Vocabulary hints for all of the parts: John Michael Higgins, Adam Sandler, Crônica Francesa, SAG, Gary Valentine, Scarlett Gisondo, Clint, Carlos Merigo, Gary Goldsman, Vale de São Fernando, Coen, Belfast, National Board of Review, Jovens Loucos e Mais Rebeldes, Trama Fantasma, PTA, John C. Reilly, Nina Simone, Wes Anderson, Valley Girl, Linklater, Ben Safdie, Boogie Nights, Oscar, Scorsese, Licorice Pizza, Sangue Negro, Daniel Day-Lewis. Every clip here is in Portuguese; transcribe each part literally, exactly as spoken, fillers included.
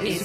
Esse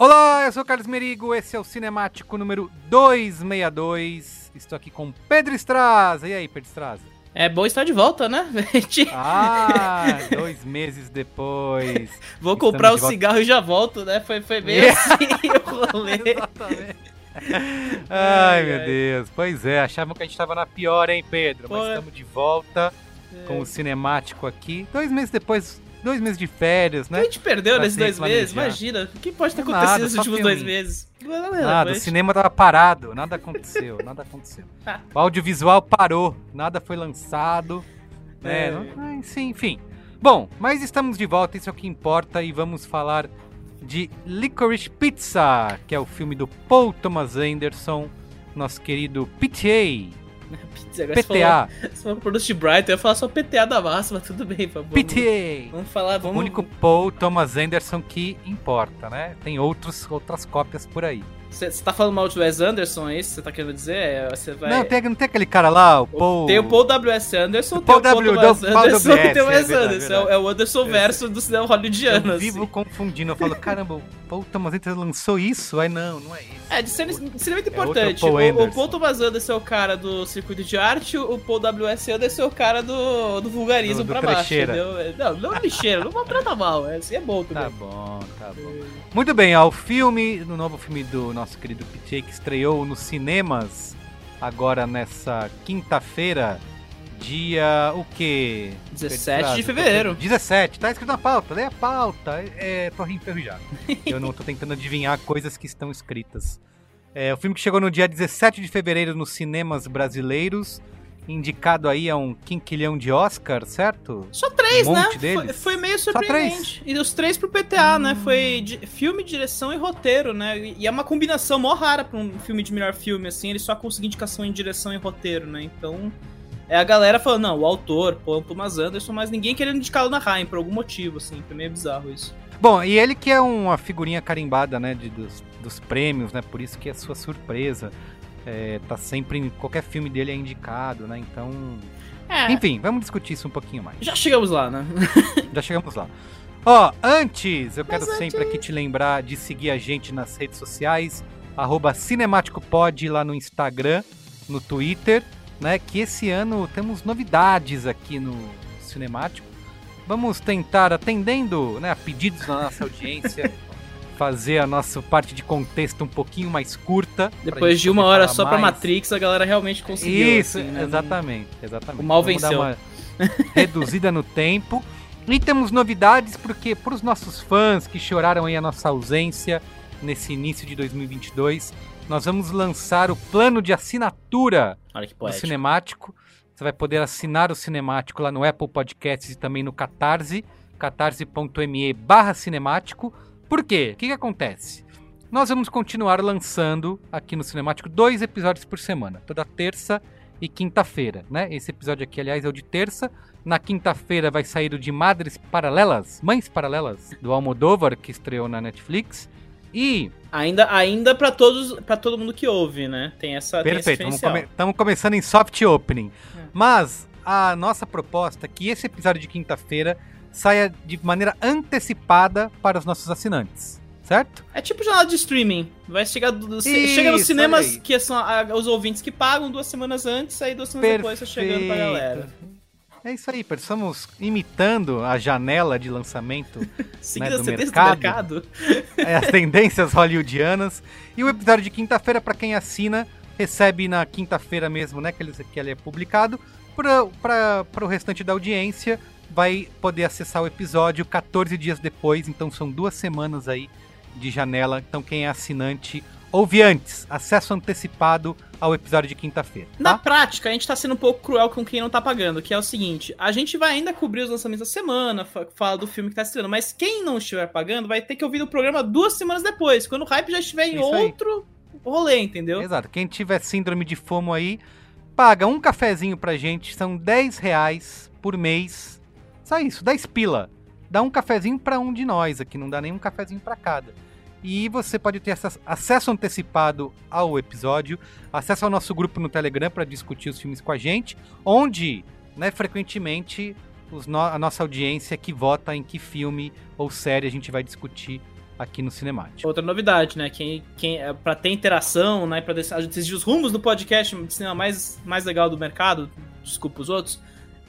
Olá, eu sou o Carlos Merigo, esse é o Cinemático número duzentos e sessenta e dois. Estou aqui com Pedro Estraza. E aí, Pedro Estraza? É bom estar de volta, né, gente? Ah, dois meses depois. Vou comprar um cigarro e já volto, né? Foi, foi meio yeah. assim o rolê. Exatamente. Ai, meu Deus. Pois é, achavam que a gente estava na pior, hein, Pedro? Pô. Mas estamos de volta é. com o Cinemático aqui. Dois meses depois... Dois meses de férias, né? A gente perdeu pra nesses dois planejar. meses, imagina. O que pode ter nada, acontecido nesses últimos filme. dois meses? Não, não, nada, mas... o cinema tava parado, nada aconteceu, nada aconteceu. O audiovisual parou, nada foi lançado, né? É. Não, sim, enfim. Bom, mas estamos de volta, isso é o que importa, e vamos falar de Licorice Pizza, que é o filme do Paul Thomas Anderson, nosso querido P T A. Pizza, agora P T A. Você falou, você falou produto de Brighton, eu ia falar só P T A da massa, mas tudo bem, por favor. P T A. Vamos falar, vamos... O único Paul Thomas Anderson que importa, né? Tem outros, outras cópias por aí. Você tá falando mal de Wes Anderson, é isso que você tá querendo dizer? Você vai... Não, tem, não tem aquele cara lá, o Paul... Tem o Paul W S. Anderson, tem o Paul W S. Anderson e tem o Wes Anderson. É o Anderson verso do cinema hollywoodiano. Eu vivo confundindo, eu falo, caramba, o Paul Thomas Anderson lançou isso? Aí não, não é isso. É, de cinema é importante. O Paul Thomas Anderson é o cara do circuito de arte, o Paul W S. Anderson é o cara do, do vulgarismo do, do pra baixo, entendeu? Não, não é lixeira, não maltrata mal, é, assim é bom também. Tá bom, tá bom. Muito bem, ó, o filme, no novo filme do nosso querido P T A, que estreou nos cinemas agora nessa quinta-feira, dia o quê? dezessete de fevereiro. dezessete, tá escrito na pauta, lê a pauta, é torre enferrujada. Eu não tô tentando adivinhar coisas que estão escritas. É, o filme que chegou no dia dezessete de fevereiro nos cinemas brasileiros, indicado aí a um quinquilhão de Oscar, certo? Só três, um monte, né? Deles. Foi, foi meio surpreendente. E os três pro P T A, hum. né? Foi de, filme, direção e roteiro, né? E, e é uma combinação mó rara pra um filme de melhor filme, assim. Ele só conseguiu indicação em direção e roteiro, né? Então, é a galera falando, não, o autor, Paul Thomas Anderson, mas ninguém querendo indicá-lo na Ryan, por algum motivo, assim. Foi meio bizarro isso. Bom, e ele que é uma figurinha carimbada, né? De, dos, dos prêmios, né? Por isso que é sua surpresa. É, tá sempre, qualquer filme dele é indicado, né, então... É. Enfim, vamos discutir isso um pouquinho mais. Já chegamos lá, né? Já chegamos lá. Ó, oh, antes, eu Mas quero antes... sempre aqui te lembrar de seguir a gente nas redes sociais, arroba CinemáticoPod lá no Instagram, no Twitter, né? Que esse ano temos novidades aqui no Cinemático. Vamos tentar, atendendo, né, a pedidos da nossa audiência, fazer a nossa parte de contexto um pouquinho mais curta. Depois de uma hora só mais pra Matrix, a galera realmente conseguiu. Isso, assim, né? exatamente, exatamente. O mal Vamos venceu. Dar uma reduzida no tempo. E temos novidades porque, para os nossos fãs que choraram aí a nossa ausência nesse início de dois mil e vinte e dois, nós vamos lançar o plano de assinatura do Cinemático. Você vai poder assinar o Cinemático lá no Apple Podcasts e também no Catarse, catarse.me barra Cinemático. Por quê? O que, que acontece? Nós vamos continuar lançando aqui no Cinemático dois episódios por semana, toda terça e quinta-feira, né? Esse episódio aqui, aliás, é o de terça. Na quinta-feira vai sair o de Madres Paralelas, Mães Paralelas, do Almodóvar, que estreou na Netflix. E ainda, ainda para todos, para todo mundo que ouve, né? Tem essa Perfeito, estamos come- começando em soft opening. É. Mas a nossa proposta é que esse episódio de quinta-feira saia de maneira antecipada para os nossos assinantes, certo? É tipo jornal de streaming. Vai chegar do, Isso, chega nos cinemas, que são a, os ouvintes que pagam duas semanas antes, aí duas semanas Perfeito. Depois tá chegando pra galera. É isso aí, estamos imitando a janela de lançamento Sim, né, do, mercado, do mercado. É, as tendências hollywoodianas. E o episódio de quinta-feira, para quem assina, recebe na quinta-feira mesmo, né, que ele, que ele é publicado. Para o restante da audiência, vai poder acessar o episódio catorze dias depois. Então são duas semanas aí de janela. Então quem é assinante... Ouve antes, acesso antecipado ao episódio de quinta-feira. Tá? Na prática, a gente tá sendo um pouco cruel com quem não tá pagando, que é o seguinte, a gente vai ainda cobrir os lançamentos da semana, fala do filme que tá estreando, mas quem não estiver pagando vai ter que ouvir o programa duas semanas depois, quando o hype já estiver em Isso outro aí. rolê, entendeu? Exato, quem tiver síndrome de FOMO aí, paga um cafezinho pra gente, são dez reais por mês, só isso, dez pila. Dá um cafezinho pra um de nós aqui, não dá nem um cafezinho pra cada. E você pode ter acesso antecipado ao episódio, acesso ao nosso grupo no Telegram para discutir os filmes com a gente, onde, né, frequentemente os no- a nossa audiência que vota em que filme ou série a gente vai discutir aqui no Cinemático. Outra novidade, né? Quem, quem, é, para ter interação, né, para a gente decidir os rumos do podcast de cinema mais, mais legal do mercado, desculpa os outros,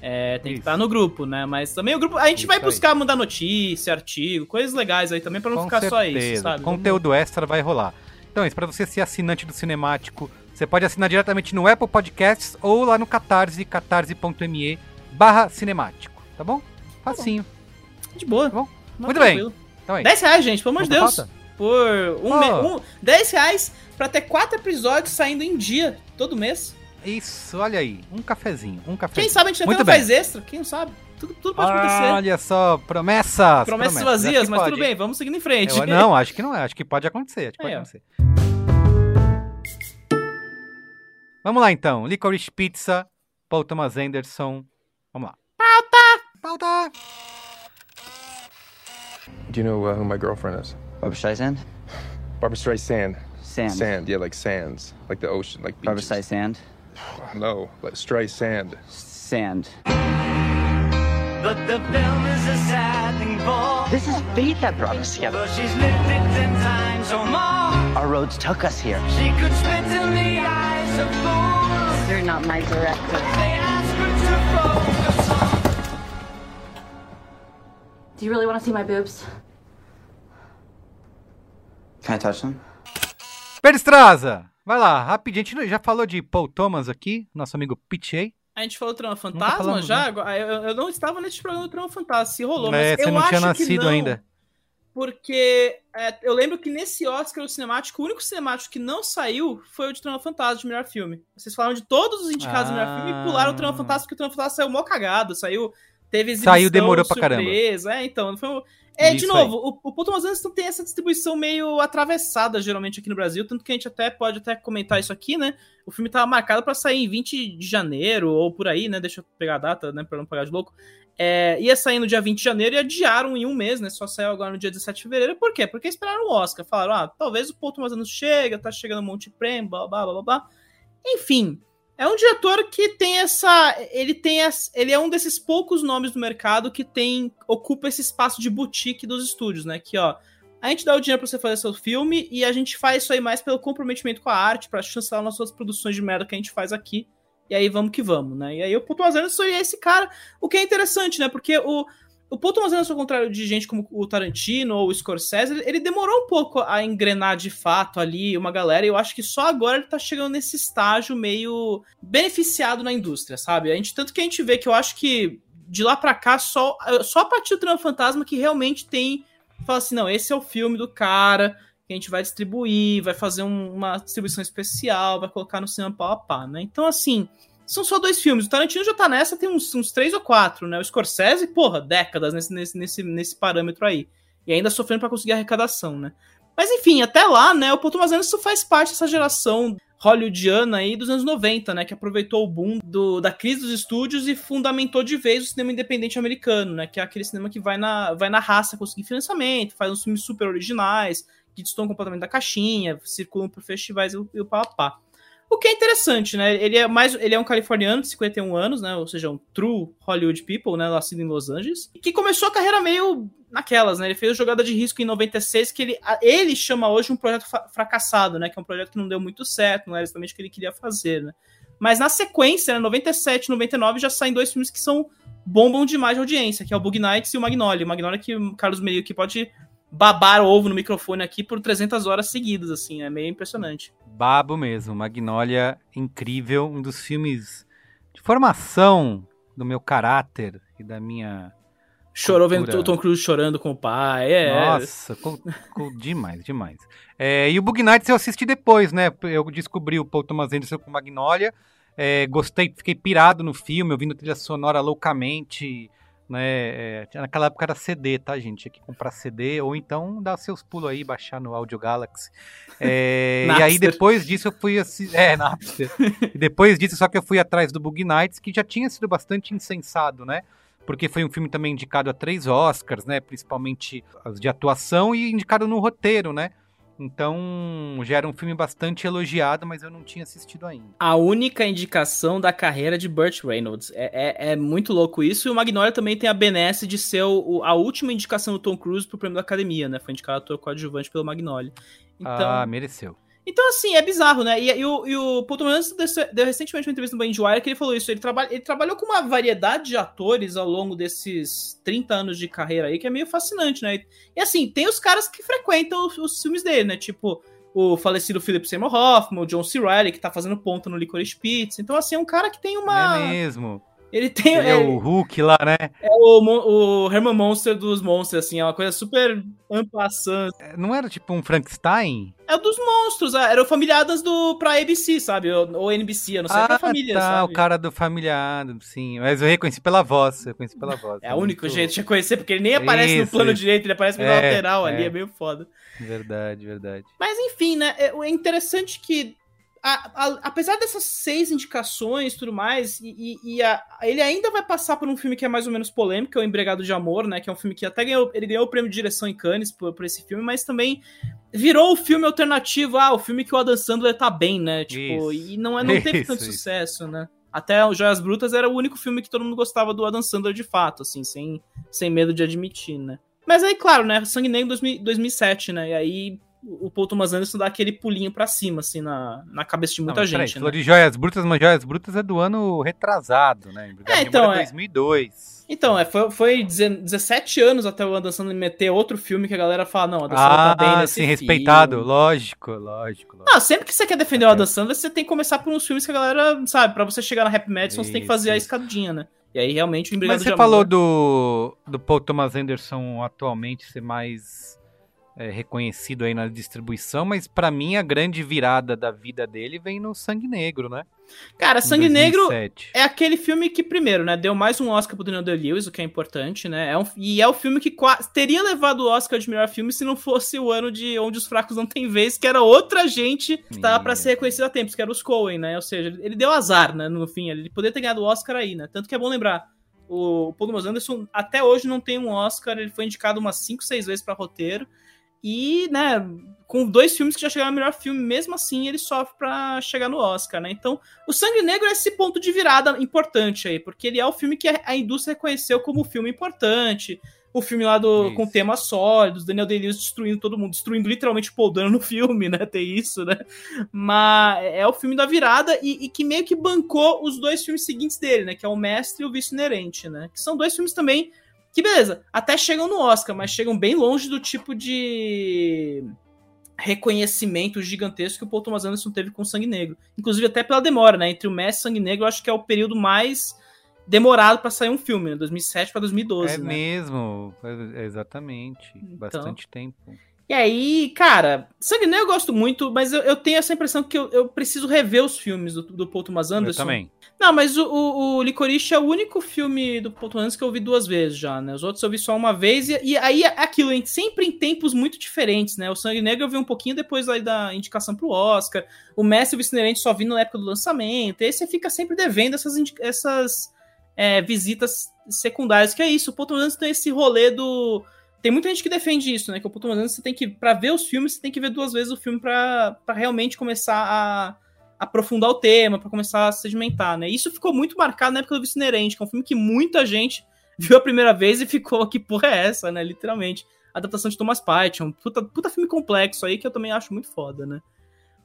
é, tem Isso. que estar no grupo, né? Mas também o grupo... A gente Isso vai buscar aí. Mudar notícia, artigo, coisas legais aí também pra não Com ficar certeza. Só isso, sabe? Conteúdo extra vai rolar. Então é isso, pra você ser assinante do Cinemático, você pode assinar diretamente no Apple Podcasts ou lá no Catarse, catarse.me barra Cinemático, tá bom? Facinho. Tá bom. De boa. Tá bom? Muito tranquilo. Bem. Então é dez reais, gente, pelo amor de Deus. Falta? Por um, oh. me... um... dez reais pra ter quatro episódios saindo em dia, todo mês. Isso, olha aí, um cafezinho, um cafezinho. Quem sabe a gente até não faz extra, quem sabe? Tudo, tudo pode ah, acontecer. Olha só, promessas. Promessas, promessas vazias, mas pode. Tudo bem, vamos seguindo em frente. Eu, não, acho que não é, acho que pode acontecer, acho que aí, pode acontecer. Vamos lá então, Licorice Pizza, Paul Thomas Anderson, vamos lá. Pauta! Pauta! Do you know uh, who my girlfriend is? Barbra Streisand? Barbra Streisand. Sand. Sand, yeah, like sands, like the ocean, like beaches. Barbra Streisand? No, like Streisand. Sand. But the film is a sad thing for. This is fate that brought us together. But she's lived it ten times or more. Our roads took us here. She could spit in the eyes of fools. They're not my director. They ask her to focus on. Do you really want to see my boobs? Can I touch them? Pedro Estraza! Vai lá, rapidinho. A gente já falou de Paul Thomas aqui, nosso amigo P T A. A gente falou do Trama Fantasma falamos, já? Né? Eu, eu não estava nesse programa do Trama Fantasma, se rolou, mas é, você eu não acho tinha nascido que não, ainda. Porque é, eu lembro que nesse Oscar do Cinemático, o único Cinemático que não saiu foi o de Trama Fantasma, de melhor filme. Vocês falaram de todos os indicados ah. do melhor filme e pularam o Trama Fantasma, porque o Trama Fantasma saiu mó cagado, saiu... Teve exibição, Saiu, demorou pra surpresa. Caramba. É, então. Foi um... É, Isso de novo, aí. o, o Paul Thomas Anderson tem essa distribuição meio atravessada, geralmente, aqui no Brasil, tanto que a gente até pode até comentar isso aqui, né? O filme tava marcado pra sair em vinte de janeiro, ou por aí, né? Deixa eu pegar a data, né? Pra não pagar de louco. É, ia sair no dia vinte de janeiro e adiaram em um mês, né? Só saiu agora no dia dezessete de fevereiro. Por quê? Porque esperaram o Oscar. Falaram, ah, talvez o Paul Thomas Anderson chega, tá chegando um monte de prêmio, blá, blá, blá, blá, blá. Enfim... É um diretor que tem essa... Ele, tem essa, ele é um desses poucos nomes do mercado que tem, ocupa esse espaço de boutique dos estúdios, né? Que, ó, a gente dá o dinheiro pra você fazer seu filme e a gente faz isso aí mais pelo comprometimento com a arte, pra chancelar nossas produções de merda que a gente faz aqui. E aí, vamos que vamos, né? E aí, o Paul Thomas Anderson é esse cara, o que é interessante, né? Porque o, o Paul Thomas Anderson, ao contrário de gente como o Tarantino ou o Scorsese, ele, ele demorou um pouco a engrenar de fato ali uma galera, e eu acho que só agora ele tá chegando nesse estágio meio beneficiado na indústria, sabe? A gente, tanto que a gente vê que eu acho que de lá pra cá, só, só a partir do Trama Fantasma que realmente tem... Fala assim, não, esse é o filme do cara... que a gente vai distribuir, vai fazer um, uma distribuição especial, vai colocar no cinema pau a pá, né? Então, assim, são só dois filmes. O Tarantino já tá nessa, tem uns, uns três ou quatro, né? O Scorsese, porra, décadas nesse, nesse, nesse, nesse parâmetro aí. E ainda sofrendo pra conseguir arrecadação, né? Mas, enfim, até lá, né? O Paul Thomas Anderson faz parte dessa geração hollywoodiana aí dos anos noventa, né? Que aproveitou o boom do, da crise dos estúdios e fundamentou de vez o cinema independente americano, né? Que é aquele cinema que vai na, vai na raça conseguir financiamento, faz uns filmes super originais... que distorcem completamente da caixinha, circulam por festivais e o papapá. O que é interessante, né? Ele é, mais, ele é um californiano de cinquenta e um anos, né? Ou seja, um true Hollywood people, né? Nascido em Los Angeles. Que começou a carreira meio naquelas, né? Ele fez Jogada de Risco em noventa e seis, que ele, ele chama hoje um projeto fracassado, né? Que é um projeto que não deu muito certo, não era exatamente o que ele queria fazer, né? Mas na sequência, né? noventa e sete, noventa e nove, já saem dois filmes que são bombam demais de audiência, que é o Boogie Nights e o Magnolia. O Magnolia que o Carlos Merigo que pode... babar o ovo no microfone aqui por trezentas horas seguidas, assim, é meio impressionante. Babo mesmo, Magnolia, incrível, um dos filmes de formação do meu caráter e da minha Chorou cultura. Vendo o Tom Cruise chorando com o pai, é... Nossa, co- co- demais, demais. É, e o Boogie Nights eu assisti depois, né, eu descobri o Paul Thomas Anderson com Magnolia, é, gostei, fiquei pirado no filme, ouvindo a trilha sonora loucamente... Né? É, naquela época era C D, tá, gente? Tinha que comprar C D, ou então dar seus pulos aí, baixar no Audio Galaxy. É, e aí depois disso eu fui assim. É, Napster. E depois disso, só que eu fui atrás do Boogie Nights, que já tinha sido bastante insensado, né? Porque foi um filme também indicado a três Oscars, né? Principalmente de atuação e indicado no roteiro, né? Então, já era um filme bastante elogiado, mas eu não tinha assistido ainda. A única indicação da carreira de Burt Reynolds. É, é, é muito louco isso. E o Magnolia também tem a benesse de ser o, a última indicação do Tom Cruise pro prêmio da Academia, né? Foi indicado ator coadjuvante pelo Magnolia. Então, ah, mereceu. Então, assim, é bizarro, né? E, e, o, e o Paul Thomas Anderson deu recentemente uma entrevista no Bandwire que ele falou isso. Ele, traba, ele trabalhou com uma variedade de atores ao longo desses trinta anos de carreira aí, que é meio fascinante, né? E, e assim, tem os caras que frequentam os, os filmes dele, né? Tipo, o falecido Philip Seymour Hoffman, o John C. Reilly, que tá fazendo ponta no Licorice Pizza. Então, assim, é um cara que tem uma... É mesmo. Ele tem... Ele é ele, o Hulk lá, né? É o, o Herman Monster dos Monsters, assim. É uma coisa super ampassante. Não era tipo um Frankenstein? É o dos monstros. Era o Família Adams do, pra A B C, sabe? Ou N B C, eu não sei ah, pra família, tá, sabe? Ah, tá. O cara do Família Adams, sim. Mas eu reconheci pela voz. Eu reconheci pela voz. É o único muito... jeito de reconhecer, porque ele nem aparece isso, no plano isso. direito. Ele aparece no é, lateral é. ali. É meio foda. Verdade, verdade. Mas enfim, né? É interessante que... A, a, apesar dessas seis indicações e tudo mais, e, e, e a, ele ainda vai passar por um filme que é mais ou menos polêmico, que é o Embriagado de Amor, né, que é um filme que até ganhou, ele ganhou o prêmio de direção em Cannes por, por esse filme, mas também virou o filme alternativo, ah, o filme que o Adam Sandler tá bem, né, tipo, isso. e não, não teve isso, tanto isso. sucesso, né. Até o Joias Brutas era o único filme que todo mundo gostava do Adam Sandler de fato, assim, sem, sem medo de admitir, né. Mas aí, claro, né, Sangue Negro dois mil e sete, né, e aí... o Paul Thomas Anderson dá aquele pulinho pra cima, assim, na, na cabeça de muita não, gente, aí, né? De Joias Brutas, mas Joias Brutas é do ano retrasado, né? É, então, é dois mil e dois. Então, é, foi, foi dezessete anos até o Adam Sandler meter outro filme que a galera fala, não, o Adam Sandler ah, tá bem nesse sim, filme. Respeitado, lógico, lógico, lógico. Não, sempre que você quer defender até o Adam Sandler, você tem que começar por uns filmes que a galera, sabe, pra você chegar na Happy Madison, isso, você tem que fazer a escadinha, né? E aí, realmente, o Embriagado de Amor... Mas você falou do, do Paul Thomas Anderson atualmente ser mais... É, reconhecido aí na distribuição, mas pra mim a grande virada da vida dele vem no Sangue Negro, né? Cara, Sangue Negro é aquele filme que, primeiro, né, deu mais um Oscar pro Daniel Day-Lewis, o que é importante, né? É um, e é o filme que quase, teria levado o Oscar de melhor filme se não fosse o ano de Onde os Fracos Não Têm Vez, que era outra gente que tava pra ser reconhecida a tempos, que era os Coen, né? Ou seja, ele deu azar, né, no fim, ele poderia ter ganhado o Oscar aí, né? Tanto que é bom lembrar, o Paul Thomas Anderson até hoje não tem um Oscar, ele foi indicado umas cinco, seis vezes pra roteiro. E, né, com dois filmes que já chegaram ao melhor filme, mesmo assim ele sofre pra chegar no Oscar, né? Então, o Sangue Negro é esse ponto de virada importante aí, porque ele é o filme que a indústria reconheceu como um filme importante, o filme lá do, com temas sólidos, Daniel Day-Lewis destruindo todo mundo, destruindo literalmente Paul Dano no filme, né, tem isso, né, mas é o filme da virada e, e que meio que bancou os dois filmes seguintes dele, né, que é O Mestre e O Vício Inerente, né, que são dois filmes também que, beleza, até chegam no Oscar, mas chegam bem longe do tipo de reconhecimento gigantesco que o Paul Thomas Anderson teve com o Sangue Negro, inclusive até pela demora, né, entre O Mestre e Sangue Negro, eu acho que é o período mais demorado pra sair um filme, né? dois mil e sete pra dois mil e doze, é né? Mesmo, exatamente, então, bastante tempo. E aí, cara, Sangue Negro eu gosto muito, mas eu, eu tenho essa impressão que eu, eu preciso rever os filmes do, do Paul Thomas Anderson. Eu também. Não, mas o, o, o Licorice é o único filme do Paul Thomas Anderson que eu vi duas vezes já, né? Os outros eu vi só uma vez, e, e aí aquilo, sempre em tempos muito diferentes, né? O Sangue Negro eu vi um pouquinho depois aí da indicação pro Oscar, o Mestre e o Vício Inerente só vi na época do lançamento, e aí você fica sempre devendo essas... essas É, visitas secundárias, que é isso, o Paul Thomas Anderson tem esse rolê do... Tem muita gente que defende isso, né, que o Paul Thomas Anderson, você tem que, pra ver os filmes, você tem que ver duas vezes o filme pra, pra realmente começar a, a aprofundar o tema, pra começar a sedimentar, né, isso ficou muito marcado na época do Vício Inerente, que é um filme que muita gente viu a primeira vez e ficou, que porra é essa, né, literalmente, a adaptação de Thomas Pynchon, um puta, puta filme complexo aí, que eu também acho muito foda, né.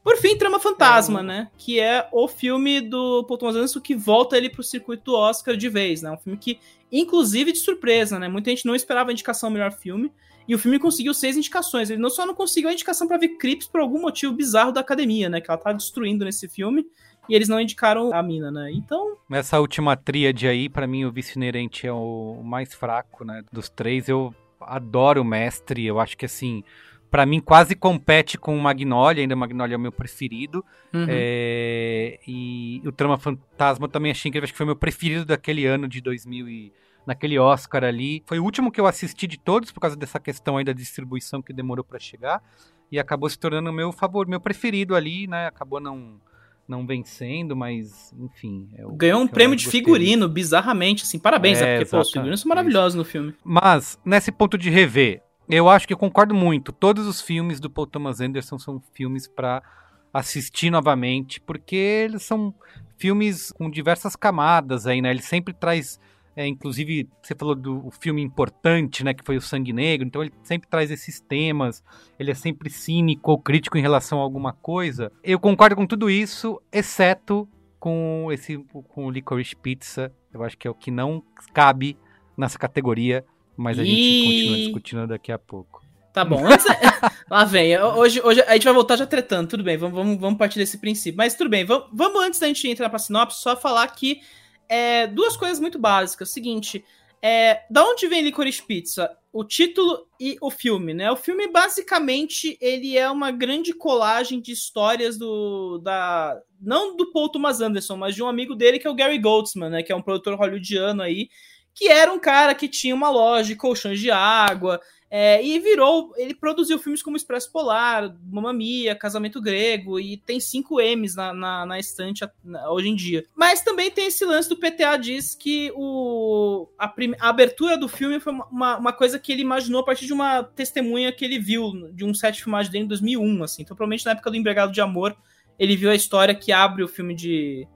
Por fim, Trama Fantasma, é. né? Que é o filme do Paul Thomas Anderson que volta ele pro circuito do Oscar de vez, né? Um filme que, inclusive, de surpresa, né? Muita gente não esperava a indicação ao melhor filme. E o filme conseguiu seis indicações. Ele não só não conseguiu a indicação pra ver Crips por algum motivo bizarro da academia, né? Que ela tá destruindo nesse filme. E eles não indicaram a mina, né? Então... Nessa última tríade aí, pra mim, o Vício Inerente é o mais fraco, né? Dos três, eu adoro o Mestre. Eu acho que, assim... Pra mim, quase compete com o Magnolia, ainda o Magnolia é o meu preferido. Uhum. É, e o Trama Fantasma também achei que, acho que foi o meu preferido daquele ano de dois mil e... Naquele Oscar ali. Foi o último que eu assisti de todos, por causa dessa questão aí da distribuição que demorou pra chegar. E acabou se tornando o meu favor, meu preferido ali, né? Acabou não... não vencendo, mas, enfim... É o Ganhou um prêmio de figurino, bizarramente, assim. Parabéns, é, é porque, pô, os figurinos são maravilhosos no filme. Mas, nesse ponto de rever... Eu acho que eu concordo muito. Todos os filmes do Paul Thomas Anderson são filmes para assistir novamente, porque eles são filmes com diversas camadas aí, né? Ele sempre traz, é, inclusive, você falou do filme importante, né? Que foi o Sangue Negro. Então ele sempre traz esses temas. Ele é sempre cínico ou crítico em relação a alguma coisa. Eu concordo com tudo isso, exceto com esse, com o Licorice Pizza. Eu acho que é o que não cabe nessa categoria. Mas a e... gente continua discutindo daqui a pouco. Tá bom. Antes... Lá vem. Hoje, hoje a gente vai voltar já tretando. Tudo bem, vamos, vamos, vamos partir desse princípio. Mas tudo bem, vamos, vamos antes da gente entrar pra sinopse, só falar que é, duas coisas muito básicas. O seguinte, é, da onde vem Licorice Pizza? O título e o filme, né? O filme, basicamente, ele é uma grande colagem de histórias do... da não do Paul Thomas Anderson, mas de um amigo dele, que é o Gary Goldsman, né? Que é um produtor hollywoodiano aí, que era um cara que tinha uma loja de colchões de água, é, e virou, ele produziu filmes como Expresso Polar, Mamma Mia, Casamento Grego, e tem cinco M's na, na, na estante hoje em dia. Mas também tem esse lance do P T A, diz que o, a, prim, a abertura do filme foi uma, uma coisa que ele imaginou a partir de uma testemunha que ele viu de um set de filmagem dele em dois mil e um, assim. Então provavelmente na época do Embriagado de Amor, ele viu a história que abre o filme de...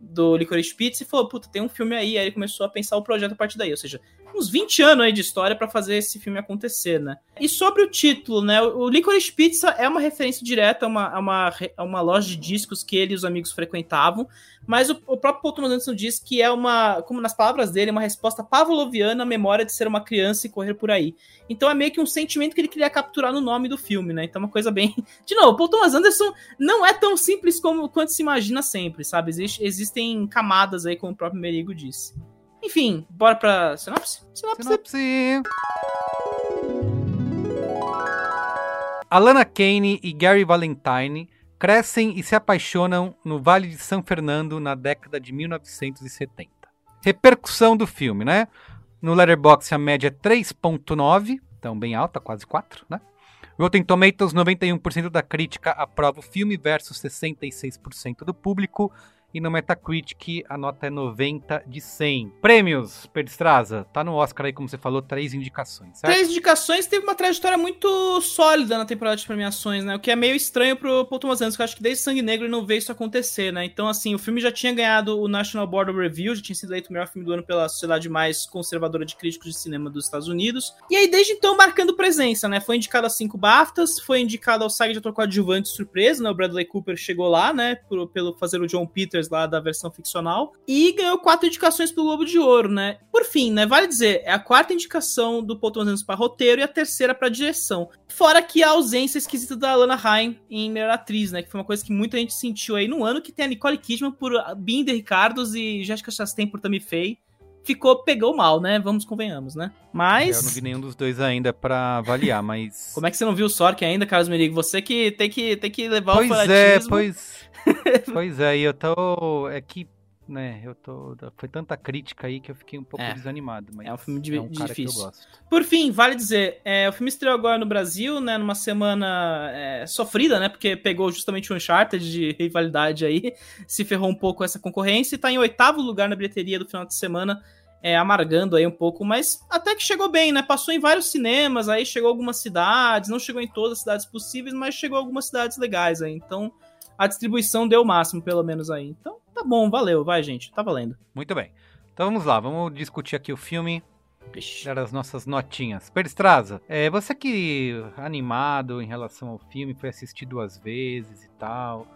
do Licorice Pizza e falou, puta, tem um filme aí. Aí ele começou a pensar o projeto a partir daí. Ou seja, uns vinte anos aí de história pra fazer esse filme acontecer, né? E sobre o título, né? O Licorice Pizza é uma referência direta a uma, a uma, a uma loja de discos que ele e os amigos frequentavam. Mas o, o próprio Paul Thomas Anderson diz que é uma, como nas palavras dele, uma resposta pavloviana à memória de ser uma criança e correr por aí. Então é meio que um sentimento que ele queria capturar no nome do filme, né? Então é uma coisa bem... De novo, o Paul Thomas Anderson não é tão simples como, quanto se imagina sempre, sabe? Existe, existem camadas aí, como o próprio Merigo disse. Enfim, bora pra sinopse? Sinopse! Sinopse. Alana Kane e Gary Valentine crescem e se apaixonam no Vale de São Fernando na década de mil novecentos e setenta. Repercussão do filme, né? No Letterboxd a média é três vírgula nove, então bem alta, quase quatro, né? Rotten Tomatoes, noventa e um por cento da crítica aprova o filme versus sessenta e seis por cento do público. e no Metacritic a nota é noventa de cem. Prêmios, Pedro Estraza, tá no Oscar aí, como você falou, três indicações, certo? Três indicações, teve uma trajetória muito sólida na temporada de premiações, né? O que é meio estranho pro Paul Thomas Anderson, que eu acho que desde Sangue Negro ele não vê isso acontecer, né? Então, assim, o filme já tinha ganhado o National Board of Review, já tinha sido eleito o melhor filme do ano pela sociedade mais conservadora de críticos de cinema dos Estados Unidos. E aí, desde então, marcando presença, né? Foi indicado a cinco BAFTAs, foi indicado ao SAG de ator coadjuvante surpresa, né? O Bradley Cooper chegou lá, né? Por, pelo fazer o John Peters lá da versão ficcional. E ganhou quatro indicações pelo Globo de Ouro, né? Por fim, né? Vale dizer, é a quarta indicação do Paul Thomas Anderson para roteiro e a terceira para direção. Fora que a ausência esquisita da Alana Kane em melhor atriz, né? Que foi uma coisa que muita gente sentiu aí no ano, que tem a Nicole Kidman por Binder Ricardos e Jessica Chastain por Tammy Faye. Ficou, pegou mal, né? Vamos, convenhamos, né? Mas... eu não vi nenhum dos dois ainda pra avaliar, mas... Como é que você não viu o Sork ainda, Carlos Merigo? Você que tem que, tem que levar pois o fanatismo. Pois é, pois... pois é, e eu tô... É que, né, eu tô... Foi tanta crítica aí que eu fiquei um pouco é. desanimado, mas... É um filme de... é um cara difícil. Que eu gosto. Por fim, vale dizer, é, o filme estreou agora no Brasil, né? Numa semana é, sofrida, né? Porque pegou justamente o Uncharted de rivalidade aí, se ferrou um pouco essa concorrência e tá em oitavo lugar na bilheteria do final de semana, É, amargando aí um pouco, mas até que chegou bem, né? Passou em vários cinemas, aí chegou algumas cidades, não chegou em todas as cidades possíveis, mas chegou a algumas cidades legais aí, então a distribuição deu o máximo, pelo menos aí. Então tá bom, valeu, vai gente, tá valendo. Muito bem, então vamos lá, vamos discutir aqui o filme, dar as nossas notinhas. Pedro Estraza, é, você que animado em relação ao filme, foi assistir duas vezes e tal,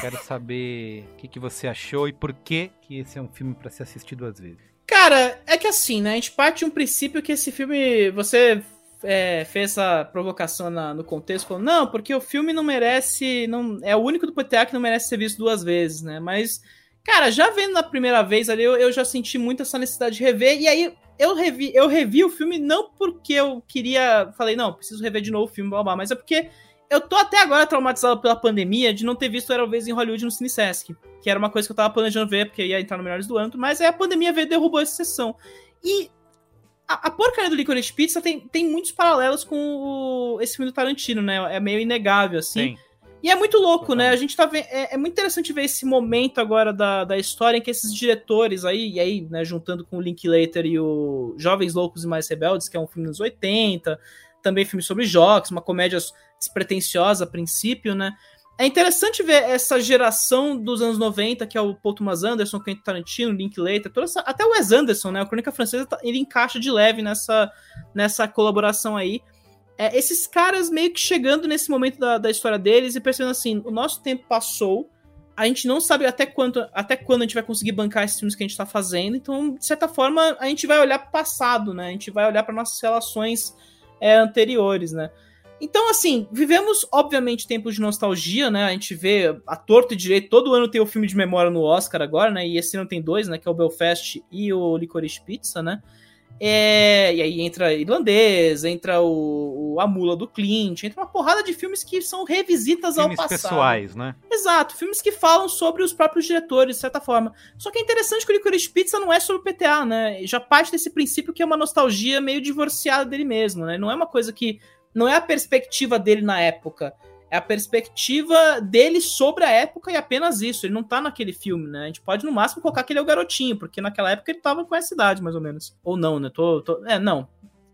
quero saber o que, que você achou e por que, que esse é um filme pra se assistir duas vezes. Cara, é que assim, né, a gente parte de um princípio que esse filme, você é, fez essa provocação na, no contexto, falando, não, porque o filme não merece, não, é o único do P T A que não merece ser visto duas vezes, né, mas, cara, já vendo na primeira vez ali, eu, eu já senti muito essa necessidade de rever, e aí eu revi, eu revi o filme não porque eu queria, falei, não, preciso rever de novo o filme, blá, blá, mas é porque... eu tô até agora traumatizado pela pandemia de não ter visto Era Uma Vez em Hollywood no Cinesesc, que era uma coisa que eu tava planejando ver, porque ia entrar no Melhores do Ano, mas aí a pandemia veio e derrubou essa sessão. E a, a porcaria do Licorice Pizza tem, tem muitos paralelos com o, esse filme do Tarantino, né? É meio inegável, assim. Sim. E é muito louco, né? A gente tá vendo, é, é muito interessante ver esse momento agora da, da história em que esses diretores aí, e aí, né, juntando com o Linklater e o Jovens Loucos e Mais Rebeldes, que é um filme dos oitenta... também filme sobre jogos, uma comédia despretensiosa a princípio, né? É interessante ver essa geração dos anos noventa, que é o Paul Thomas Anderson, Quentin Tarantino, Linklater, toda essa, até o Wes Anderson, né? A Crônica Francesa, ele encaixa de leve nessa, nessa colaboração aí. É, esses caras meio que chegando nesse momento da, da história deles e percebendo assim, o nosso tempo passou, a gente não sabe até, quanto, até quando a gente vai conseguir bancar esses filmes que a gente tá fazendo, então, de certa forma, a gente vai olhar pro passado, né? A gente vai olhar para nossas relações... É, anteriores, né? Então, assim, vivemos, obviamente, tempos de nostalgia, né? A gente vê a torto e direito, todo ano tem o filme de memória no Oscar agora, né? E esse ano tem dois, né? Que é o Belfast e o Licorice Pizza, né? É... E aí entra Irlandês, entra o... A Mula do Clint, entra uma porrada de filmes que são revisitas filmes ao passado. Filmes pessoais, né? Exato, filmes que falam sobre os próprios diretores, de certa forma. Só que é interessante que o Licorice Pizza não é sobre o P T A, né? Já parte desse princípio que é uma nostalgia meio divorciada dele mesmo, né? Não é uma coisa que... Não é a perspectiva dele na época. É a perspectiva dele sobre a época e apenas isso. Ele não tá naquele filme, né? A gente pode, no máximo, colocar que ele é o garotinho, porque naquela época ele tava com essa idade, mais ou menos. Ou não, né? Tô, tô... É, não.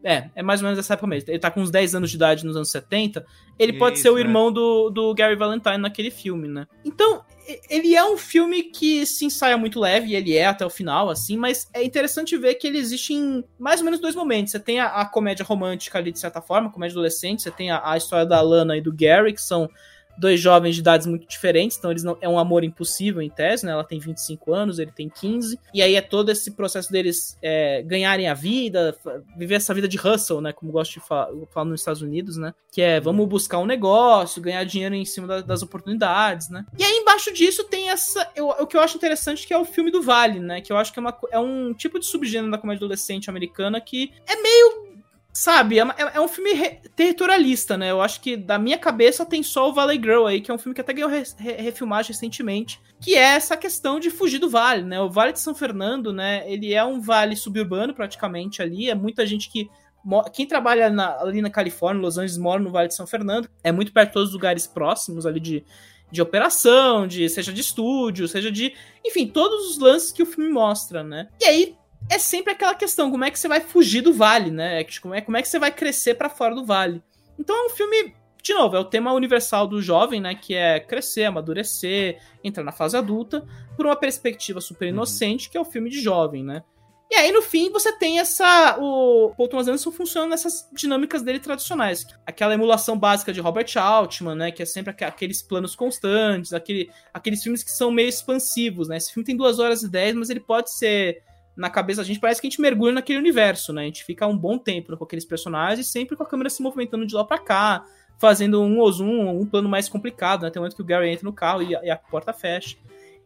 É, é mais ou menos essa época mesmo. Ele tá com uns dez anos de idade nos anos setenta. Ele Isso, pode ser o irmão, né, do, do Gary Valentine naquele filme, né? Então, ele é um filme que se ensaia muito leve, e ele é até o final, assim, mas é interessante ver que ele existe em mais ou menos dois momentos. Você tem a, a comédia romântica ali, de certa forma, comédia adolescente, você tem a, a história da Alana e do Gary, que são dois jovens de idades muito diferentes, então eles não, é um amor impossível em tese, né? Ela tem vinte e cinco anos, ele tem quinze, e aí é todo esse processo deles é, ganharem a vida, viver essa vida de hustle, né? Como gosto de falar, falar nos Estados Unidos, né? Que é, vamos buscar um negócio, ganhar dinheiro em cima da, das oportunidades, né? E aí embaixo disso tem essa, eu, o que eu acho interessante que é o filme do Vale, né? Que eu acho que é, uma, é um tipo de subgênero da comédia adolescente americana que é meio... Sabe, é, é um filme re- territorialista, né? Eu acho que da minha cabeça tem só o Valley Girl aí, que é um filme que até ganhou re- re- refilmagem recentemente, que é essa questão de fugir do vale, né? O Vale de São Fernando, né? Ele é um vale suburbano praticamente ali, é muita gente que... Quem trabalha na, ali na Califórnia, Los Angeles, mora no Vale de São Fernando, é muito perto de todos os lugares próximos ali de, de operação, de, seja de estúdio, seja de... Enfim, todos os lances que o filme mostra, né? E aí, é sempre aquela questão, como é que você vai fugir do vale, né? Como é, como é que você vai crescer pra fora do vale? Então é um filme, de novo, é o tema universal do jovem, né? Que é crescer, amadurecer, entrar na fase adulta, por uma perspectiva super inocente, que é o filme de jovem, né? E aí, no fim, você tem essa... O Paul Thomas Anderson funciona nessas dinâmicas dele tradicionais. Aquela emulação básica de Robert Altman, né? Que é sempre aqueles planos constantes, aquele, aqueles filmes que são meio expansivos, né? Esse filme tem duas horas e dez, mas ele pode ser... Na cabeça da gente, parece que a gente mergulha naquele universo, né? A gente fica um bom tempo com aqueles personagens, sempre com a câmera se movimentando de lá pra cá, fazendo um ou zoom, um plano mais complicado, né? Tem um momento que o Gary entra no carro e a, e a porta fecha.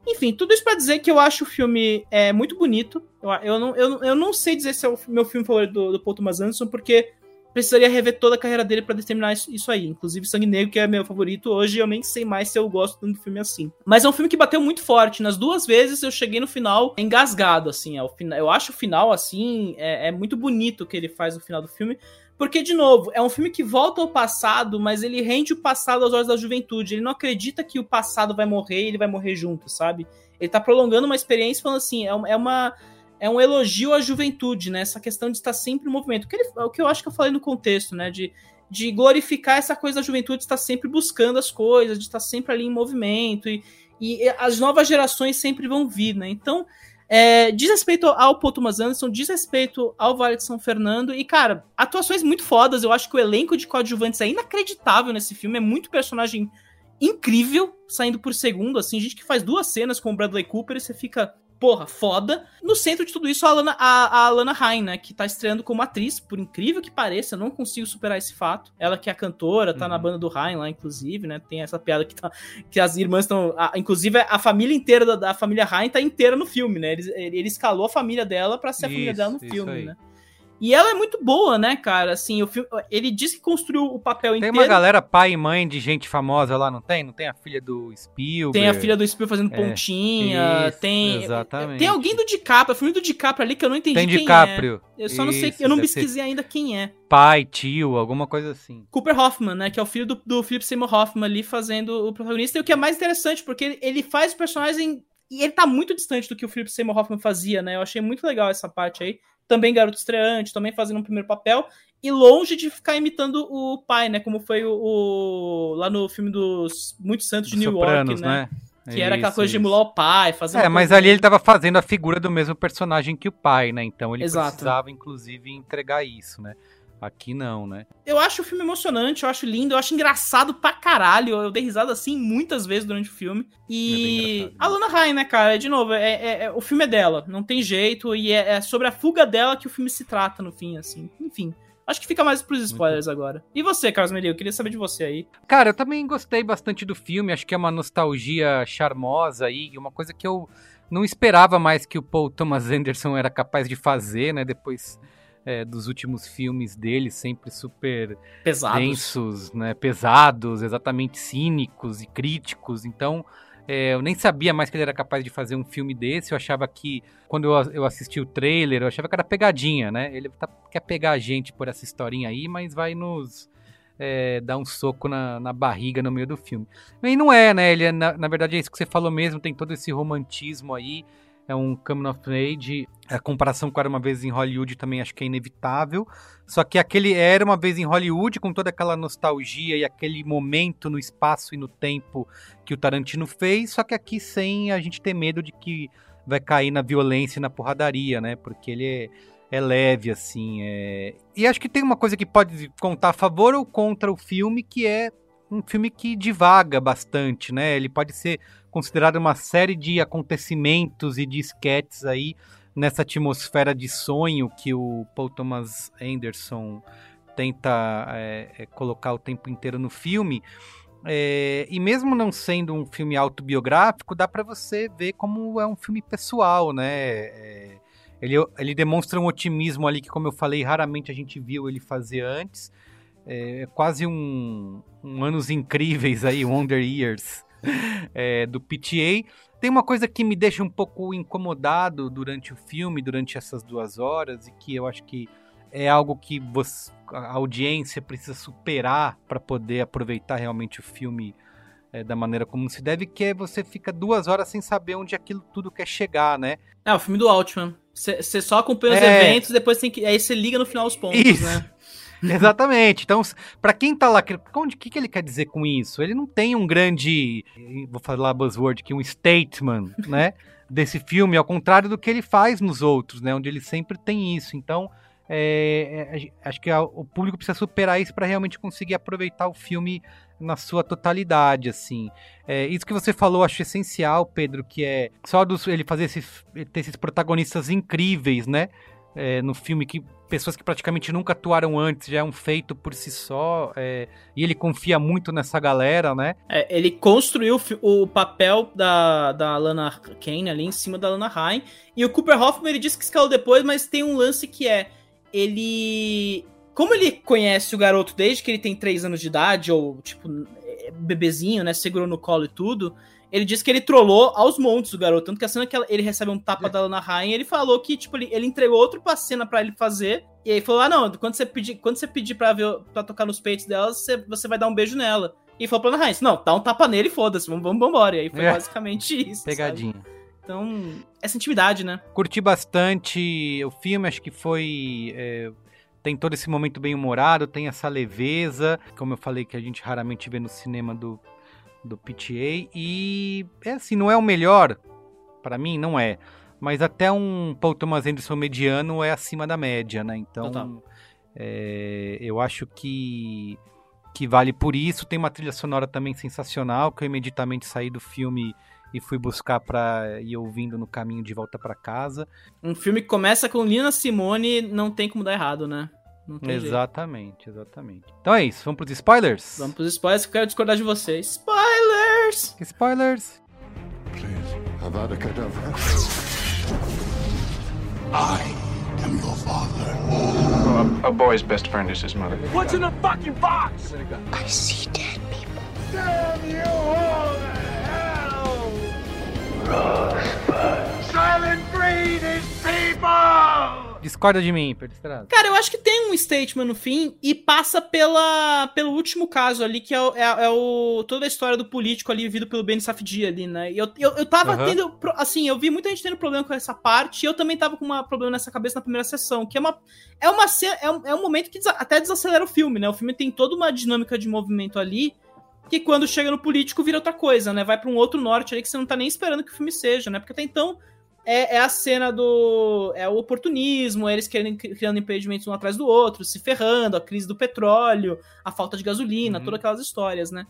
Enfim, tudo isso pra dizer que eu acho o filme é, muito bonito. Eu, eu, não, eu, eu não sei dizer se é o meu filme favorito do, do Paul Thomas Anderson, porque precisaria rever toda a carreira dele pra determinar isso, isso aí. Inclusive Sangue Negro, que é meu favorito hoje, eu nem sei mais se eu gosto tanto de filme assim. Mas é um filme que bateu muito forte. Nas duas vezes eu cheguei no final engasgado, assim. É, o fina... Eu acho o final, assim, é, é muito bonito o que ele faz no final do filme. Porque, de novo, é um filme que volta ao passado, mas ele rende o passado às horas da juventude. Ele não acredita que o passado vai morrer e ele vai morrer junto, sabe? Ele tá prolongando uma experiência falando assim, é uma... É um elogio à juventude, né? Essa questão de estar sempre em movimento. O que, ele, o que eu acho que eu falei no contexto, né? De, de glorificar essa coisa da juventude, de estar sempre buscando as coisas, de estar sempre ali em movimento. E, e as novas gerações sempre vão vir, né? Então, é, diz respeito ao Paul Thomas Anderson, diz respeito ao Vale de São Fernando. E, cara, atuações muito fodas. Eu acho que o elenco de coadjuvantes é inacreditável nesse filme. É muito personagem incrível, saindo por segundo, assim. Gente que faz duas cenas com o Bradley Cooper e você fica... Porra, foda. No centro de tudo isso, a Alana, a, a Alana Kane, né? Que tá estreando como atriz, por incrível que pareça, eu não consigo superar esse fato. Ela que é a cantora, tá uhum. na banda do Kane lá, inclusive, né? Tem essa piada que, tá, que as irmãs estão... Inclusive, a família inteira da, da família Kane tá inteira no filme, né? Ele, ele escalou a família dela pra ser a isso, família dela no filme, aí. Né? E ela é muito boa, né, cara? Assim, o filme, ele disse que construiu o papel tem inteiro. Tem uma galera pai e mãe de gente famosa lá, não tem? Não tem a filha do Spielberg? Tem a filha do Spielberg fazendo é, pontinha. Isso, tem, exatamente. Tem alguém do DiCaprio, a família do DiCaprio ali que eu não entendi tem quem DiCaprio. É. Eu só isso, não sei, eu não pesquisei ainda quem é. Pai, tio, alguma coisa assim. Cooper Hoffman, né, que é o filho do, do Philip Seymour Hoffman ali fazendo o protagonista. E o que é mais interessante, porque ele, ele faz o personagem... E ele tá muito distante do que o Philip Seymour Hoffman fazia, né? Eu achei muito legal essa parte aí. Também garoto estreante, também fazendo um primeiro papel, e longe de ficar imitando o pai, né? Como foi o, o lá no filme dos Muitos Santos de New York, né? Que era aquela coisa de emular o pai, fazer... É, mas ali ele tava fazendo a figura do mesmo personagem que o pai, né? Então ele precisava, inclusive, entregar isso, né? Aqui não, né? Eu acho o filme emocionante, eu acho lindo, eu acho engraçado pra caralho. Eu dei risada, assim, muitas vezes durante o filme. E... É né? A Alana Kane, né, cara? De novo, é, é, é, o filme é dela. Não tem jeito. E é, é sobre a fuga dela que o filme se trata, no fim, assim. Enfim. Acho que fica mais pros spoilers agora. E você, Carlos Merigo? Eu queria saber de você aí. Cara, eu também gostei bastante do filme. Acho que é uma nostalgia charmosa aí. Uma coisa que eu não esperava mais que o Paul Thomas Anderson era capaz de fazer, né? Depois... É, dos últimos filmes dele, sempre super pesados. densos, né? Pesados, exatamente cínicos e críticos. Então, é, eu nem sabia mais que ele era capaz de fazer um filme desse. Eu achava que, quando eu, eu assisti o trailer, eu achava que era pegadinha, né? Ele tá, quer pegar a gente por essa historinha aí, mas vai nos é, dar um soco na, na barriga no meio do filme. E não é, né? Ele é, na, na verdade, é isso que você falou mesmo, tem todo esse romantismo aí. É um coming of age, a comparação com Era Uma Vez em Hollywood também acho que é inevitável, só que aquele Era Uma Vez em Hollywood, com toda aquela nostalgia e aquele momento no espaço e no tempo que o Tarantino fez, só que aqui sem a gente ter medo de que vai cair na violência e na porradaria, né, porque ele é, é leve, assim, é... E acho que tem uma coisa que pode contar a favor ou contra o filme, que é um filme que divaga bastante, né, ele pode ser considerado uma série de acontecimentos e de esquetes aí nessa atmosfera de sonho que o Paul Thomas Anderson tenta é, é, colocar o tempo inteiro no filme. É, e mesmo não sendo um filme autobiográfico, dá para você ver como é um filme pessoal, né? É, ele, ele demonstra um otimismo ali que, como eu falei, raramente a gente viu ele fazer antes. É quase um, um Anos Incríveis aí, Wonder Years. É, do P T A. Tem uma coisa que me deixa um pouco incomodado durante o filme, durante essas duas horas, e que eu acho que é algo que você, a audiência precisa superar para poder aproveitar realmente o filme é, da maneira como se deve, que é você fica duas horas sem saber onde aquilo tudo quer chegar, né? É, o filme do Altman. Você só acompanha os é... eventos, depois tem que... aí você liga no final os pontos, isso, né? Exatamente. Então, pra quem tá lá, o que, que ele quer dizer com isso? Ele não tem um grande, vou falar buzzword aqui, um statement, né? Desse filme, ao contrário do que ele faz nos outros, né? Onde ele sempre tem isso. Então, é, é, acho que a, o público precisa superar isso pra realmente conseguir aproveitar o filme na sua totalidade, assim. É, isso que você falou, acho essencial, Pedro, que é só dos, ele fazer esses, ter esses protagonistas incríveis, né? É, no filme, que pessoas que praticamente nunca atuaram antes, já é um feito por si só, é, e ele confia muito nessa galera, né? É, ele construiu o, o papel da, da Alana Kane ali em cima da Alana Kane, e o Cooper Hoffman, ele disse que escalou depois, mas tem um lance que é, ele... Como ele conhece o garoto desde que ele tem três anos de idade, ou tipo, bebezinho, né, segurou no colo e tudo... Ele disse que ele trollou aos montes o garoto. Tanto que a cena que ele recebe um tapa é. da Alana Kane, ele falou que, tipo, ele, ele entregou outra cena pra ele fazer. E aí falou, ah, não, quando você pedir, quando você pedir pra, ver, pra tocar nos peitos dela, você, você vai dar um beijo nela. E falou pra Alana Kane, não, dá um tapa nele e foda-se, vamos, vamos embora. E aí foi é. basicamente isso. Pegadinha. Sabe? Então, essa intimidade, né? Curti bastante o filme, acho que foi... É... Tem todo esse momento bem-humorado, tem essa leveza, como eu falei, que a gente raramente vê no cinema do... do P T A, e é assim, não é o melhor, pra mim não é, mas até um Paul Thomas Anderson mediano é acima da média, né, então é, eu acho que que vale por isso. Tem uma trilha sonora também sensacional, que eu imediatamente saí do filme e fui buscar pra ir ouvindo no caminho de volta pra casa. Um filme que começa com Nina Simone, não tem como dar errado, né? Exatamente, jeito. exatamente. Então é isso, vamos pros spoilers? Vamos pros spoilers, que eu quero discordar de vocês. Spoilers! Que spoilers? Please, Avada Kedavra. I am your father. Well, a, a boy's best friend is his mother. What's in the fucking box? I see dead people. Damn you all to hell! Rosebud. Silent breed is people! Discorda de mim, Pedro Estraza. Cara, eu acho que tem um statement no fim e passa pela, pelo último caso ali, que é, é, é o, toda a história do político ali, vivido pelo Ben Safdie ali, né? E eu, eu, eu tava uhum. tendo, assim, eu vi muita gente tendo problema com essa parte, e eu também tava com um problema nessa cabeça na primeira sessão, que é uma, é uma é um, é um momento que até desacelera o filme, né? O filme tem toda uma dinâmica de movimento ali, que quando chega no político vira outra coisa, né? Vai pra um outro norte ali que você não tá nem esperando que o filme seja, né? Porque até então... É, é a cena do... É o oportunismo, eles querendo, criando impedimentos um atrás do outro, se ferrando, a crise do petróleo, a falta de gasolina, uhum. todas aquelas histórias, né?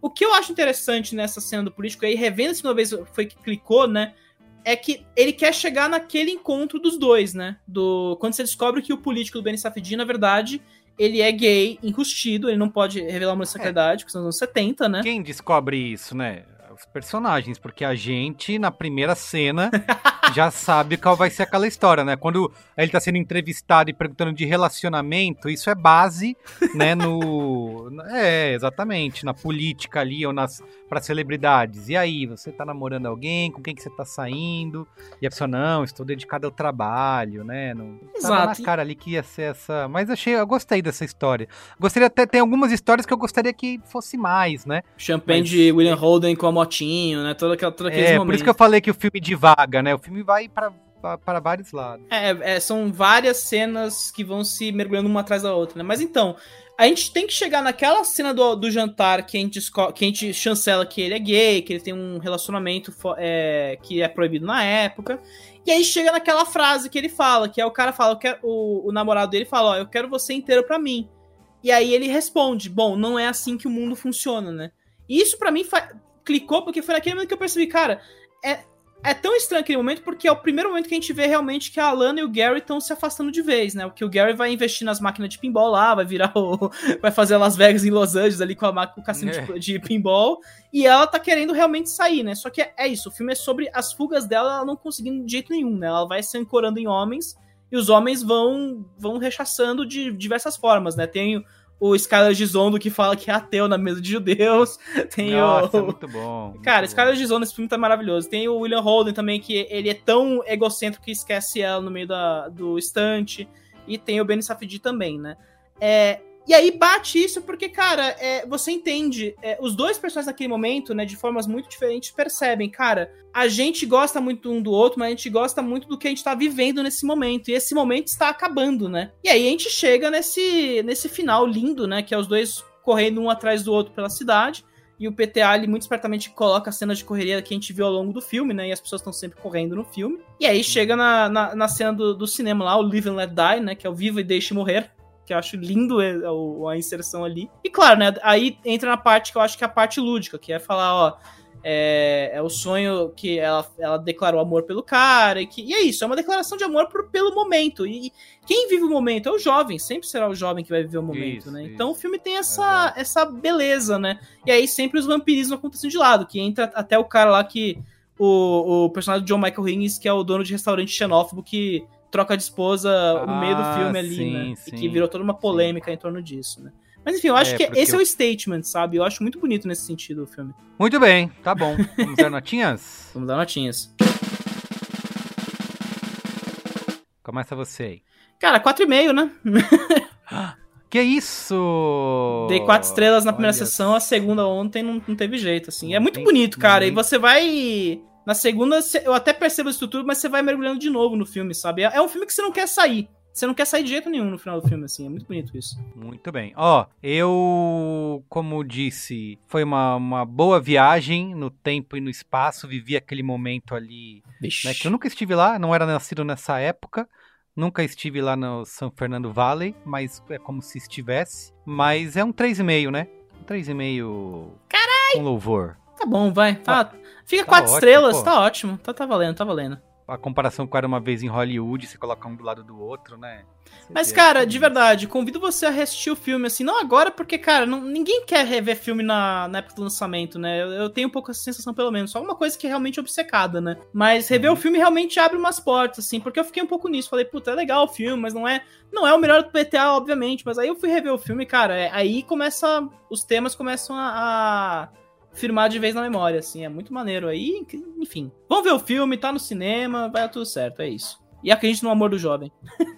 O que eu acho interessante nessa cena do político, aí revendo-se uma vez foi que clicou, né? É que ele quer chegar naquele encontro dos dois, né? Do, quando você descobre que o político do Ben Safdie, na verdade... Ele é gay, enrustido, ele não pode revelar uma sacralidade, porque são os anos setenta, né? Quem descobre isso, né? Os personagens, porque a gente, na primeira cena, já sabe qual vai ser aquela história, né? Quando ele tá sendo entrevistado e perguntando de relacionamento, isso é base, né? No... É, exatamente, na política ali, ou nas... para celebridades. E aí, você tá namorando alguém? Com quem que você tá saindo? E a pessoa, não, estou dedicada ao trabalho, né? Não... Exato. Tava na cara ali que ia ser essa... Mas achei, eu gostei dessa história. Gostaria até, tem algumas histórias que eu gostaria que fosse mais, né? Champagne Mas... de William Holden com a motinho, né? Todo aquele, todo aquele é, momento. Por isso que eu falei que o filme divaga, né? O filme vai pra... para vários lados. É, é, são várias cenas que vão se mergulhando uma atrás da outra, né? Mas então, a gente tem que chegar naquela cena do, do jantar que a, gente esco- que a gente chancela que ele é gay, que ele tem um relacionamento fo- é, que é proibido na época, e aí chega naquela frase que ele fala, que é o cara fala, eu quero, o, o namorado dele fala, ó, eu quero você inteiro pra mim. E aí ele responde, bom, não é assim que o mundo funciona, né? E isso pra mim fa- clicou, porque foi naquele momento que eu percebi, cara, é... É tão estranho aquele momento, porque é o primeiro momento que a gente vê realmente que a Alana e o Gary estão se afastando de vez, né? Porque o Gary vai investir nas máquinas de pinball lá, vai virar o... vai fazer Las Vegas em Los Angeles ali com a, o cassino é. de, de pinball, e ela tá querendo realmente sair, né? Só que é, é isso, o filme é sobre as fugas dela, ela não conseguindo de jeito nenhum, né? Ela vai se ancorando em homens, e os homens vão, vão rechaçando de diversas formas, né? Tem... O Scarlett Gisondo que fala que é ateu na mesa de judeus. Tem Nossa, o... muito bom. Muito Cara, bom. Scarlett Gisondo, esse filme tá maravilhoso. Tem o William Holden também, que ele é tão egocêntrico que esquece ela no meio da, do estante. E tem o Ben Safdie também, né? É, E aí bate isso porque, cara, é, você entende, é, os dois personagens naquele momento, né, de formas muito diferentes, percebem, cara, a gente gosta muito um do outro, mas a gente gosta muito do que a gente tá vivendo nesse momento, e esse momento está acabando, né? E aí a gente chega nesse, nesse final lindo, né, que é os dois correndo um atrás do outro pela cidade, e o P T A ali muito espertamente coloca as cenas de correria que a gente viu ao longo do filme, né? E as pessoas estão sempre correndo no filme. E aí chega na, na, na cena do, do cinema lá, o Live and Let Die, né? Que é o Viva e Deixe Morrer, que eu acho lindo a inserção ali. E claro, né? Aí entra na parte que eu acho que é a parte lúdica, que é falar, ó... É, é o sonho que ela, ela declarou amor pelo cara, e, que, e é isso, é uma declaração de amor por, pelo momento, e, e quem vive o momento é o jovem, sempre será o jovem que vai viver o momento, isso, né, isso. Então o filme tem essa, é essa beleza, né, e aí sempre os vampirismos acontecendo de lado, que entra até o cara lá que, o, o personagem do John Michael Higgins, que é o dono de restaurante xenófobo, que troca de esposa ah, no meio do filme ali, sim, né, sim, e que virou toda uma polêmica sim. em torno disso, né. Mas enfim, eu acho é, que esse eu... é o statement, sabe? Eu acho muito bonito nesse sentido o filme. Muito bem, tá bom. Vamos dar notinhas? Vamos dar notinhas. Começa você aí. Cara, quatro e meio, né? Que isso! Dei quatro estrelas na primeira Olha sessão, a segunda ontem não, não teve jeito, assim. É muito bonito, cara. E você vai... Na segunda, eu até percebo a estrutura, mas você vai mergulhando de novo no filme, sabe? É um filme que você não quer sair. Você não quer sair de jeito nenhum no final do filme, assim. É muito bonito isso. Muito bem. Ó, eu, como disse, foi uma, uma boa viagem no tempo e no espaço. Vivi aquele momento ali, né, que eu nunca estive lá, não era nascido nessa época. Nunca estive lá no São Fernando Valley, mas é como se estivesse. Mas é um três e meio, né? Um três e meio... Carai! Com louvor. Tá bom, vai. Tá, tá, fica tá quatro ótimo, estrelas, pô. Tá ótimo. Tá, tá valendo, tá valendo. A comparação com Era Uma Vez em Hollywood, você coloca um do lado do outro, né? Você Mas, cara, assim. De verdade, convido você a assistir o filme, assim, não agora, porque, cara, não, ninguém quer rever filme na, na época do lançamento, né? Eu, eu tenho um pouco essa sensação, pelo menos, só uma coisa que é realmente obcecada, né? Mas rever uhum. o filme realmente abre umas portas, assim, porque eu fiquei um pouco nisso, falei, puta, é legal o filme, mas não é, não é o melhor do P T A, obviamente, mas aí eu fui rever o filme, cara, é, aí começa, os temas começam a... a... firmar de vez na memória, assim, é muito maneiro aí, enfim. Vamos ver o filme, tá no cinema, vai dar tudo certo, é isso. E acredite no amor do jovem.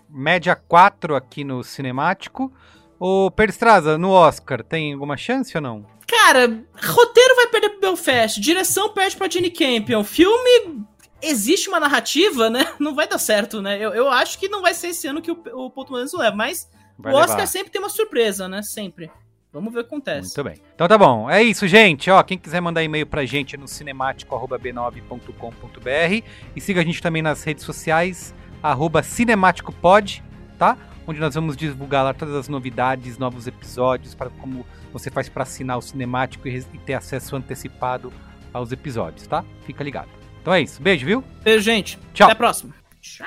Média quatro aqui no Cinemático. Ô, Pedro Estraza, no Oscar, tem alguma chance ou não? Cara, roteiro vai perder pro Belfast, direção perde pra Jane Campion, filme... Existe uma narrativa, né? Não vai dar certo, né? Eu, eu acho que não vai ser esse ano que o, o Paul Thomas Anderson leva, mas vai o Oscar levar. Sempre tem uma surpresa, né? Sempre. Vamos ver o que acontece. Muito bem. Então tá bom. É isso, gente. Ó, quem quiser mandar e-mail pra gente é no cinemático arroba b nove ponto com ponto b r e siga a gente também nas redes sociais, arroba cinemáticopod, tá? Onde nós vamos divulgar lá todas as novidades, novos episódios, para como você faz para assinar o Cinemático e ter acesso antecipado aos episódios, tá? Fica ligado. Então é isso. Beijo, viu? Beijo, gente. Tchau. Até a próxima. Tchau.